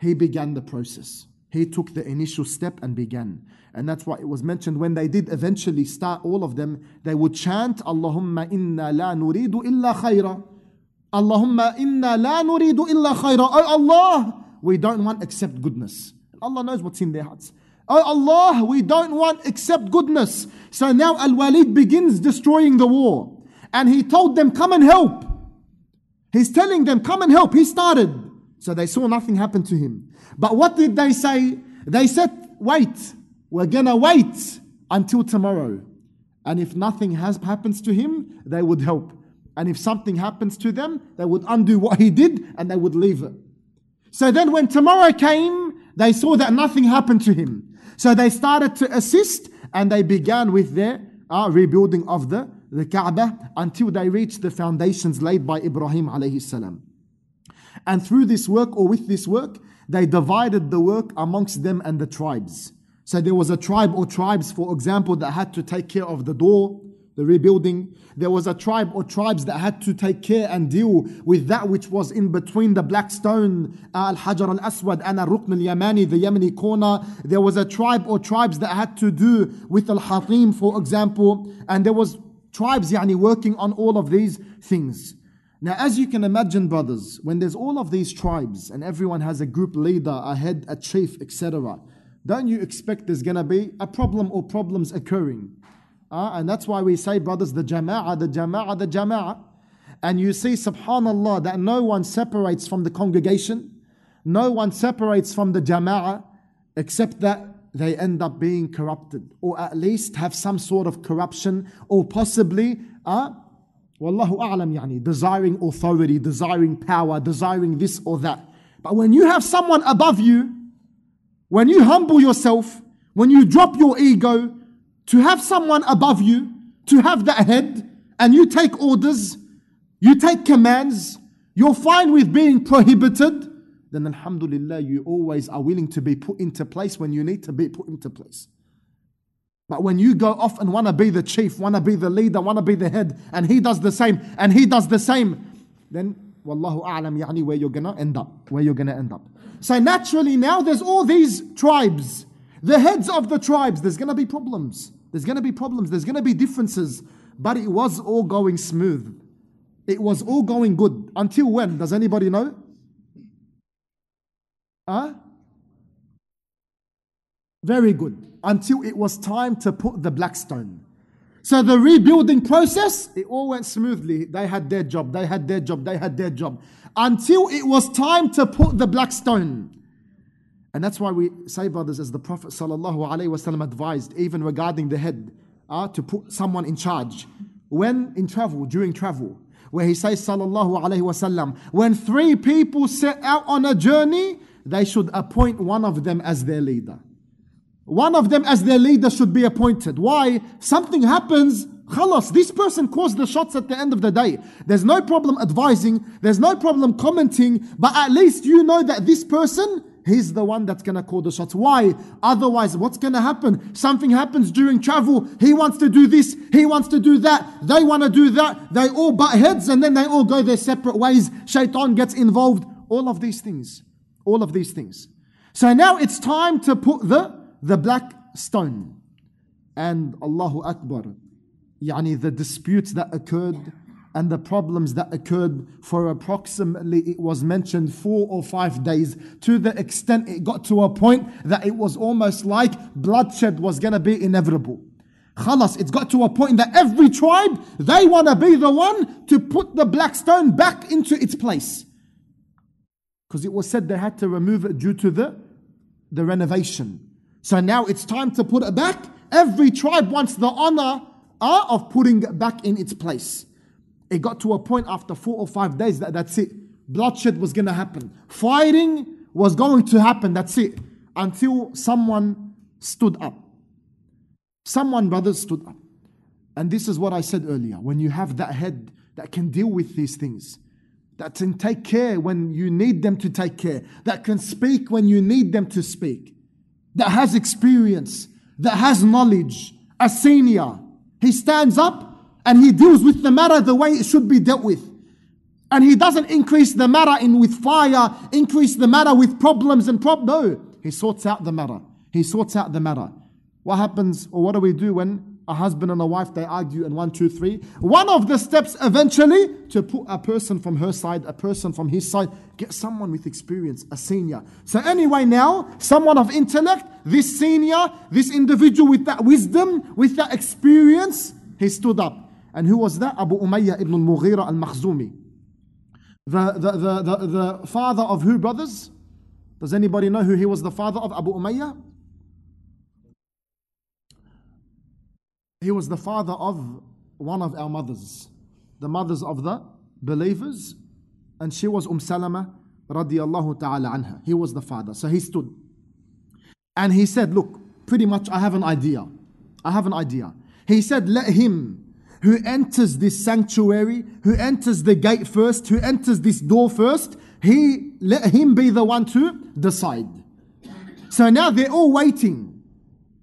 he began the process. He took the initial step and began. And that's why it was mentioned when they did eventually start, all of them, they would chant, Allahumma inna la nuridu illa khayra. Allahumma inna la nuridu illa khayra. Oh Allah, we don't want except goodness. Allah knows what's in their hearts. Oh Allah, we don't want except goodness. So now Al-Walid begins destroying the wall. And he told them, come and help. He's telling them, come and help. He started. So they saw nothing happen to him. But what did they say? They said, wait. We're going to wait until tomorrow. And if nothing happens to him, they would help. And if something happens to them, they would undo what he did and they would leave it. So then when tomorrow came, they saw that nothing happened to him. So they started to assist, and they began with their rebuilding of the Kaaba until they reached the foundations laid by Ibrahim alayhi salam. And through this work, or with this work, they divided the work amongst them and the tribes. So there was a tribe or tribes, for example, that had to take care of the door, the rebuilding. There was a tribe or tribes that had to take care and deal with that which was in between the black stone, Al-Hajar al-Aswad and Al-Rukn al-Yamani, the Yemeni corner. There was a tribe or tribes that had to do with Al-Hatim, for example. And there was tribes working on all of these things. Now, as you can imagine, brothers, when there's all of these tribes and everyone has a group leader, a head, a chief, etc., don't you expect there's going to be a problem or problems occurring? And that's why we say, brothers, the jama'ah, the jama'ah, the jama'ah. And you see, subhanAllah, that no one separates from the congregation. No one separates from the jama'ah, except that they end up being corrupted. Or at least have some sort of corruption. Or possibly, wallahu a'lam, desiring authority, desiring power, desiring this or that. But when you have someone above you, when you humble yourself, when you drop your ego, to have someone above you, to have that head, and you take orders, you take commands, you're fine with being prohibited, then alhamdulillah, you always are willing to be put into place when you need to be put into place. But when you go off and want to be the chief, want to be the leader, want to be the head, and he does the same, and he does the same, then wallahu a'lam where you're going to end up, So naturally now there's all these tribes, the heads of the tribes, there's going to be problems. There's going to be differences. But it was all going smooth. It was all going good. Until when? Does anybody know? Very good. Until it was time to put the black stone. So the rebuilding process, it all went smoothly. They had their job, they had their job, they had their job. Until it was time to put the black stone. And that's why we say, brothers, as the Prophet ﷺ advised, even regarding the head, to put someone in charge. When in travel, during travel, where he says, ﷺ, when three people set out on a journey, they should appoint one of them as their leader. One of them as their leader should be appointed. Why? Something happens, khalas, this person calls the shots at the end of the day. There's no problem advising, there's no problem commenting, but at least you know that this person, he's the one that's going to call the shots. Why? Otherwise, what's going to happen? Something happens during travel, he wants to do this, he wants to do that, they want to do that, they all butt heads and then they all go their separate ways, shaitan gets involved, all of these things. All of these things. So now it's time to put the black stone. And Allahu Akbar, yani the disputes that occurred and the problems that occurred for approximately, it was mentioned 4 or 5 days, to the extent it got to a point that it was almost like bloodshed was going to be inevitable. Khalas, it's got to a point that every tribe, they want to be the one to put the black stone back into its place. Because it was said they had to remove it due to the renovation. So now it's time to put it back. Every tribe wants the honor of putting it back in its place. It got to a point after 4 or 5 days that that's it. Bloodshed was going to happen. Fighting was going to happen. That's it. Until someone stood up. Someone, brothers, stood up. And this is what I said earlier. When you have that head that can deal with these things, that can take care when you need them to take care, that can speak when you need them to speak, that has experience, that has knowledge, a senior, he stands up and he deals with the matter the way it should be dealt with. And he doesn't increase the matter with fire, increase the matter with problems and no, he sorts out the matter. He sorts out the matter. What happens, or what do we do when a husband and a wife, they argue, and 1, 2, 3. One of the steps eventually to put a person from her side, a person from his side, get someone with experience, a senior. So anyway now, someone of intellect, this senior, this individual with that wisdom, with that experience, he stood up. And who was that? Abu Umayyah ibn Al Mughira Al Makhzumi. The father of who, brothers? Does anybody know who he was the father of, Abu Umayyah? He was the father of one of our mothers, the mothers of the believers, and she was Salama radiyallahu ta'ala anha. He was the father. So he stood and he said, look, pretty much I have an idea. I have an idea. He said, let him who enters this sanctuary, who enters the gate first, who enters this door first, let him be the one to decide. So now they're all waiting.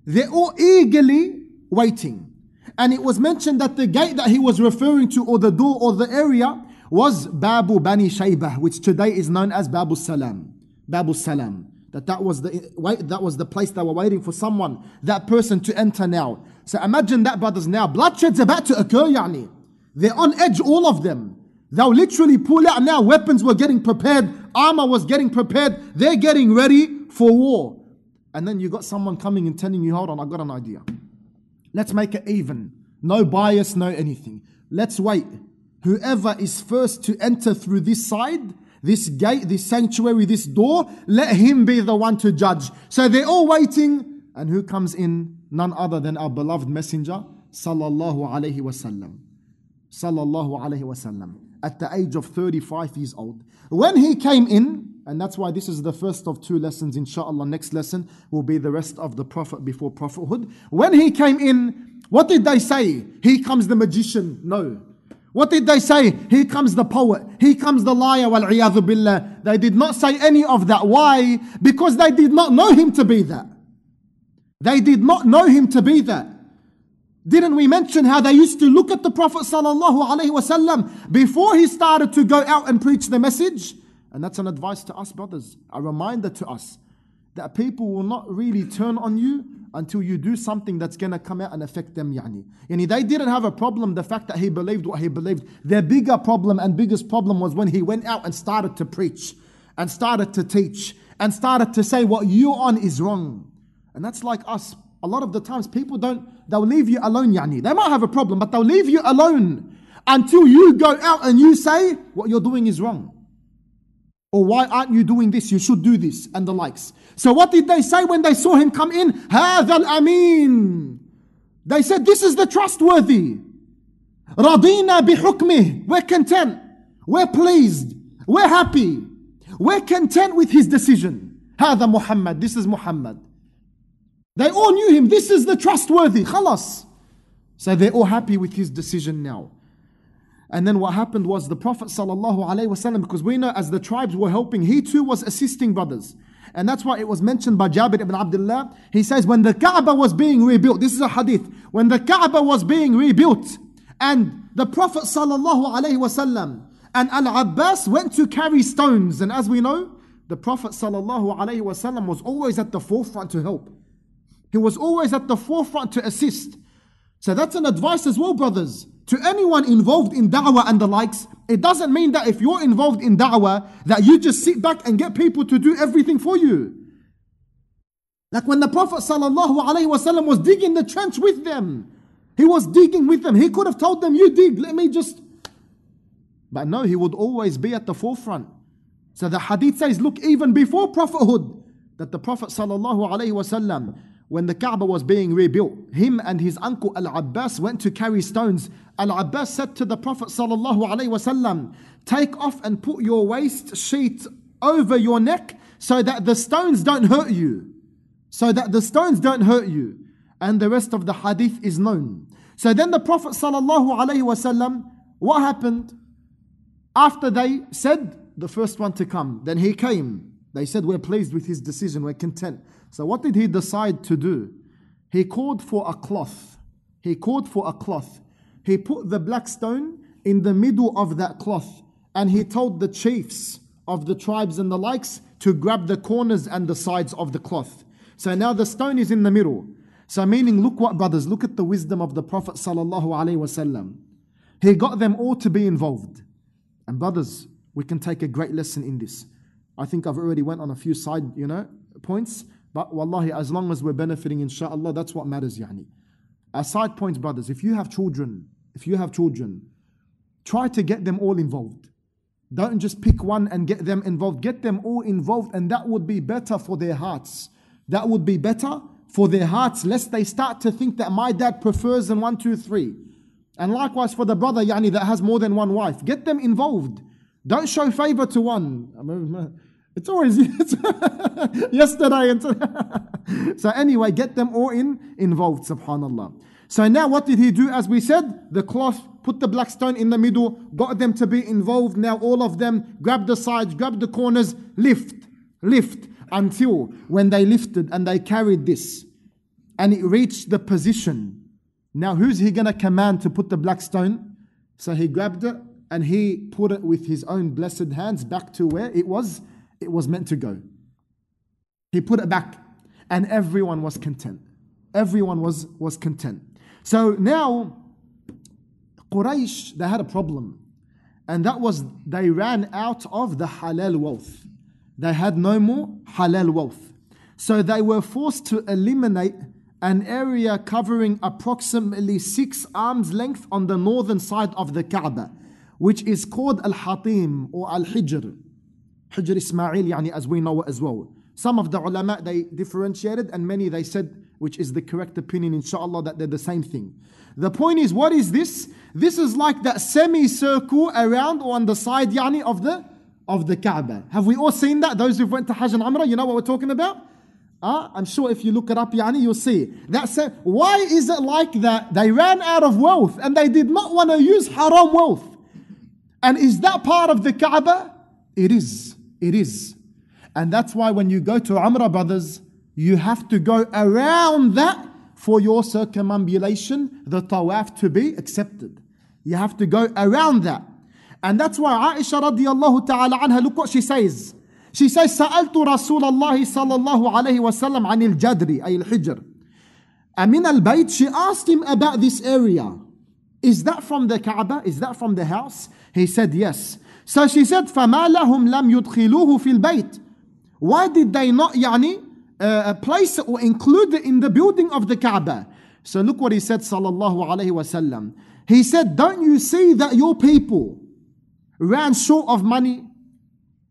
They're all eagerly waiting. And it was mentioned that the gate that he was referring to, or the door, or the area, was Babu Bani Shaybah, which today is known as Babu Salam. Babu Salam. That was the place they were waiting for someone, that person to enter now. So imagine that, brothers, now. Bloodshed's about to occur, yani. They're on edge, all of them. They'll literally pull out now. Weapons were getting prepared. Armor was getting prepared. They're getting ready for war. And then you got someone coming and telling you, hold on, I got an idea. Let's make it even. No bias, no anything. Let's wait. Whoever is first to enter through this side, this gate, this sanctuary, this door, let him be the one to judge. So they're all waiting. And who comes in? None other than our beloved messenger, sallallahu alayhi wasallam. Sallallahu alayhi wasallam. At the age of 35 years old. When he came in, and that's why this is the first of 2 lessons, inshallah. Next lesson will be the rest of the Prophet before prophethood. When he came in, what did they say? Here comes the magician. No. What did they say? Here comes the poet. Here comes the liar. Wal-iyadhu billah. They did not say any of that. Why? Because they did not know him to be that. They did not know him to be that. Didn't we mention how they used to look at the Prophet ﷺ before he started to go out and preach the message? And that's an advice to us, brothers, a reminder to us that people will not really turn on you until you do something that's going to come out and affect them, yani. Yani they didn't have a problem, the fact that he believed what he believed. Their bigger problem and biggest problem was when he went out and started to preach and started to teach and started to say what you're on is wrong. And that's like us A lot of the times people they'll leave you alone, yani. They might have a problem, but they'll leave you alone until you go out and you say, what you're doing is wrong. Or why aren't you doing this? You should do this, and the likes. So what did they say when they saw him come in? هَذَا الْأَمِينَ. They said, this is the trustworthy. رَضِينَا بِحُكْمِهِ. We're content. We're pleased. We're happy. We're content with his decision. هَذَا Muhammad. This is Muhammad. They all knew him. This is the trustworthy. Khalas. So they're all happy with his decision now. And then what happened was the Prophet ﷺ, because we know as the tribes were helping, he too was assisting brothers. And that's why it was mentioned by Jabir ibn Abdullah. He says, when the Kaaba was being rebuilt, this is a hadith, when the Kaaba was being rebuilt, and the Prophet ﷺ and Al Abbas went to carry stones. And as we know, the Prophet ﷺ was always at the forefront to help. He was always at the forefront to assist. So that's an advice as well, brothers. To anyone involved in da'wah and the likes, it doesn't mean that if you're involved in da'wah, that you just sit back and get people to do everything for you. Like when the Prophet ﷺ was digging the trench with them, he was digging with them. He could have told them, you dig, let me just... But no, he would always be at the forefront. So the hadith says, look, even before prophethood, that the Prophet ﷺ, when the Kaaba was being rebuilt, him and his uncle Al-Abbas went to carry stones. Al-Abbas said to the Prophet ﷺ, take off and put your waist sheet over your neck so that the stones don't hurt you. So that the stones don't hurt you. And the rest of the hadith is known. So then the Prophet ﷺ, what happened? After they said, the first one to come, then he came. They said, we're pleased with his decision, we're content. So what did he decide to do? He called for a cloth. He called for a cloth. He put the black stone in the middle of that cloth. And he told the chiefs of the tribes and the likes to grab the corners and the sides of the cloth. So now the stone is in the middle. So meaning, look what, brothers, look at the wisdom of the Prophet ﷺ. He got them all to be involved. And brothers, we can take a great lesson in this. I think I've already went on a few side, points. But wallahi, as long as we're benefiting, inshaAllah, that's what matters, yani. Aside points, brothers, if you have children, try to get them all involved. Don't just pick one and get them involved. Get them all involved, and that would be better for their hearts. That would be better for their hearts, lest they start to think that my dad prefers in 1, 2, 3. And likewise for the brother, yani, that has more than one wife. Get them involved. Don't show favor to one. It's always yesterday and today. So anyway, get them all involved, subhanAllah. So now what did he do? As we said, the cloth, put the black stone in the middle, got them to be involved. Now all of them, grab the sides, grab the corners, lift, until when they lifted and they carried this, and it reached the position. Now who's he going to command to put the black stone? So he grabbed it, and he put it with his own blessed hands back to where it was meant to go. He put it back, and everyone was content. Everyone was content. So now, Quraysh, they had a problem. And that was, they ran out of the halal wealth. They had no more halal wealth. So they were forced to eliminate an area covering approximately 6 arms length on the northern side of the Kaaba, which is called Al-Hatim or Al-Hijr. Hijr Ismail, yani, as we know it as well. Some of the ulama, they differentiated, and many they said, which is the correct opinion, inshallah, that they're the same thing. The point is, what is this? This is like that semicircle around or on the side, yani, of the Kaaba. Have we all seen that? Those who went to Hajj and Umrah, you know what we're talking about? I'm sure if you look it up, yani, you'll see. Why is it like that? They ran out of wealth and they did not want to use haram wealth. And is that part of the Kaaba? It is. It is. And that's why when you go to Umrah, brothers, you have to go around that for your circumambulation, the tawaf, to be accepted. You have to go around that. And that's why Aisha radiallahu ta'ala anha, look what she says. She says, سَأَلْتُ رَسُولَ اللَّهِ صَلَى اللَّهُ عَلَيْهِ وَسَلَّمْ عَنِ الْجَدْرِ أي الحجر. Amin al-Bayt, she asked him about this area. Is that from the Kaaba? Is that from the house? He said, yes. So she said, فَمَا لَهُمْ لَمْ يُدْخِلُوهُ فِي الْبَيْتِ. Why did they not, place or include in the building of the Kaaba. So look what he said, sallallahu alayhi wasallam. He said, don't you see that your people ran short of money?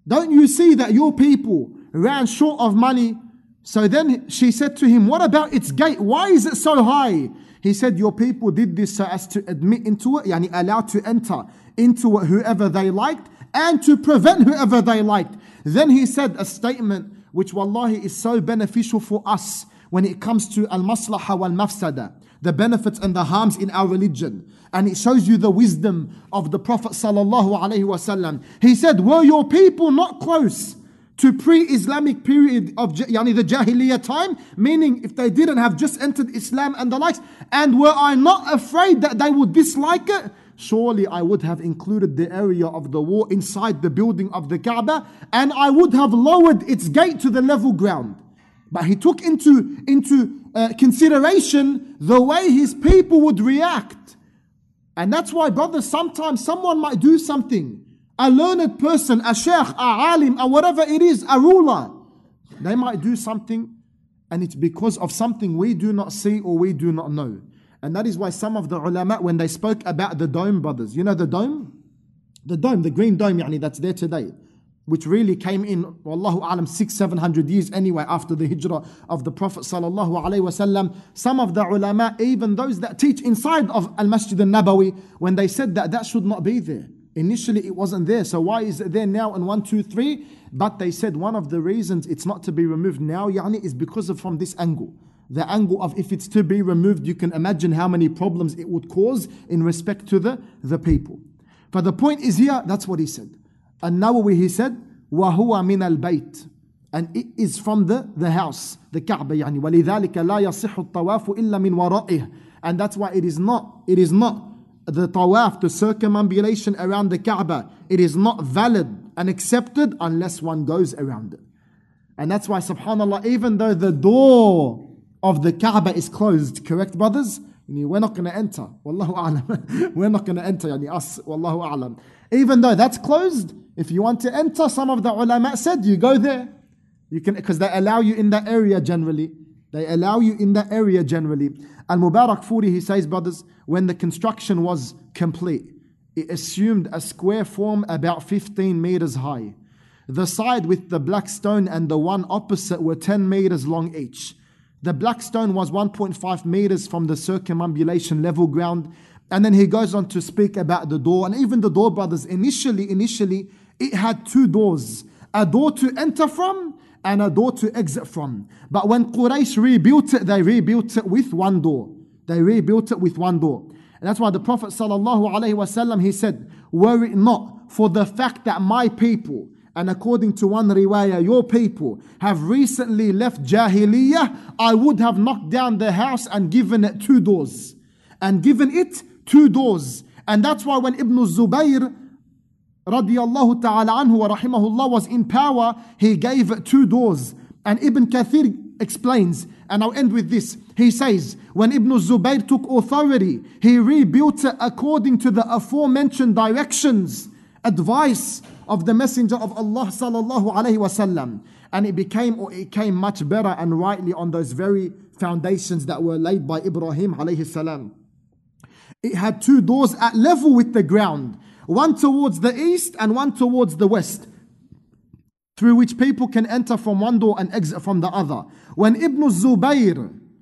Don't you see that your people ran short of money? So then she said to him, what about its gate? Why is it so high? He said, your people did this so as to admit into it, yani allow to enter into it whoever they liked, and to prevent whoever they liked. Then he said a statement which wallahi is so beneficial for us when it comes to al-maslaha wal-mafsada, the benefits and the harms in our religion. And it shows you the wisdom of the Prophet sallallahu alaihi wasallam. He said, were your people not close to pre-Islamic period of the Jahiliyyah time, meaning if they didn't have just entered Islam and the likes, and were I not afraid that they would dislike it, surely I would have included the area of the war inside the building of the Kaaba, and I would have lowered its gate to the level ground. But he took into consideration the way his people would react. And that's why, brothers, sometimes someone might do something, a learned person, a sheikh, a alim, or whatever it is, a ruler, they might do something, and it's because of something we do not see or we do not know. And that is why some of the ulama, when they spoke about the dome, brothers, you know the dome? The green dome, yani, that's there today, which really came in, wallahu alam, 600-700 years anyway after the hijrah of the Prophet sallallahu alaihi wasallam. Some of the ulama, even those that teach inside of Al-Masjid al-Nabawi, when they said that should not be there. Initially it wasn't there, so why is it there now in 1, 2, 3? But they said one of the reasons it's not to be removed now, yani, is because of from this angle. The angle of if it's to be removed, you can imagine how many problems it would cause in respect to the people. But the point is here, that's what he said. An-Nawawi, he said, وَهُوَ مِنَ الْبَيْتِ, and it is from the house, the Kaaba, يعني. وَلِذَلِكَ لَا يَصِحُ الطَّوَافُ إِلَّا مِنْ وَرَائِهِ, and that's why it is not the tawaf, the circumambulation around the Kaaba, it is not valid and accepted unless one goes around it. And that's why, subhanallah, even though the door of the Kaaba is closed, correct, brothers? We're not going to enter, wallahu a'lam. We're not going to enter, yani us, wallahu a'lam. Even though that's closed, if you want to enter, some of the ulama said you go there. You can, because they allow you in that area generally. Al-Mubarak Furi, he says, brothers, when the construction was complete, it assumed a square form about 15 meters high. The side with the black stone and the one opposite were 10 meters long each. The black stone was 1.5 meters from the circumambulation level ground. And then he goes on to speak about the door. And even the door, brothers, initially, it had two doors. A door to enter from and a door to exit from. But when Quraysh rebuilt it, they rebuilt it with one door. And that's why the Prophet sallallahu alaihi wasallam, he said, were it not for the fact that my people, and according to one riwayah, your people, have recently left Jahiliyyah, I would have knocked down the house and given it two doors. And that's why when Ibn Zubair radiyallahu ta'ala anhu wa rahimahullah was in power, he gave it two doors. And Ibn Kathir explains, and I'll end with this. He says, when Ibn Zubair took authority, he rebuilt it according to the aforementioned directions, advice of the Messenger of Allah sallallahu alaihi wasallam, and it came much better and rightly on those very foundations that were laid by Ibrahim alayhi salam. It had two doors at level with the ground, one towards the east and one towards the west, through which people can enter from one door and exit from the other. When Ibn Zubayr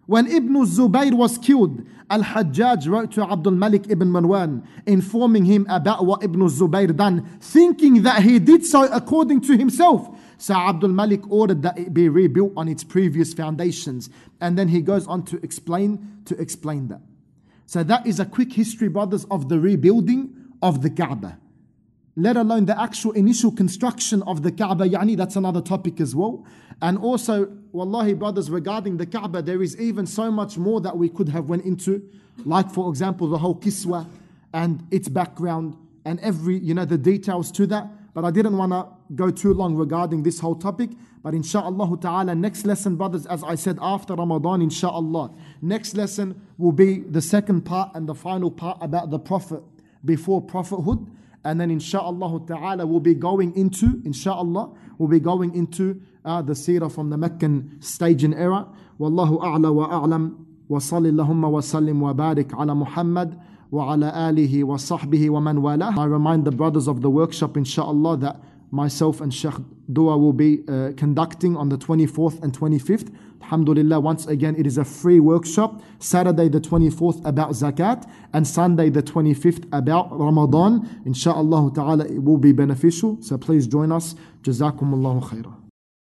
was killed, Al-Hajjaj wrote to Abdul Malik ibn Marwan, informing him about what Ibn Zubayr done, thinking that he did so according to himself. So Abdul Malik ordered that it be rebuilt on its previous foundations. And then he goes on to explain that. So that is a quick history, brothers, of the rebuilding of the Kaaba. Let alone the actual initial construction of the Kaaba, yani that's another topic as well. And also, wallahi brothers, regarding the Kaaba, there is even so much more that we could have went into. Like for example, the whole Kiswa and its background and every, the details to that. But I didn't want to go too long regarding this whole topic. But insha'Allah ta'ala, next lesson, brothers, as I said, after Ramadan, insha'Allah, next lesson will be the second part and the final part about the Prophet before prophethood. And then insha'Allah ta'ala, we'll be going into the seerah from the Meccan staging era. Wallahu a'la wa a'lam, wa salli Allahumma wa sallim wa barik ala Muhammad wa ala alihi wa sahbihi wa man wala. I remind the brothers of the workshop, inshaAllah, that myself and Sheikh Dua will be conducting on the 24th and 25th. Alhamdulillah, once again, it is a free workshop. Saturday the 24th about zakat and Sunday the 25th about Ramadan. Insha'Allah ta'ala, it will be beneficial. So please join us. Jazakumullahu khairah.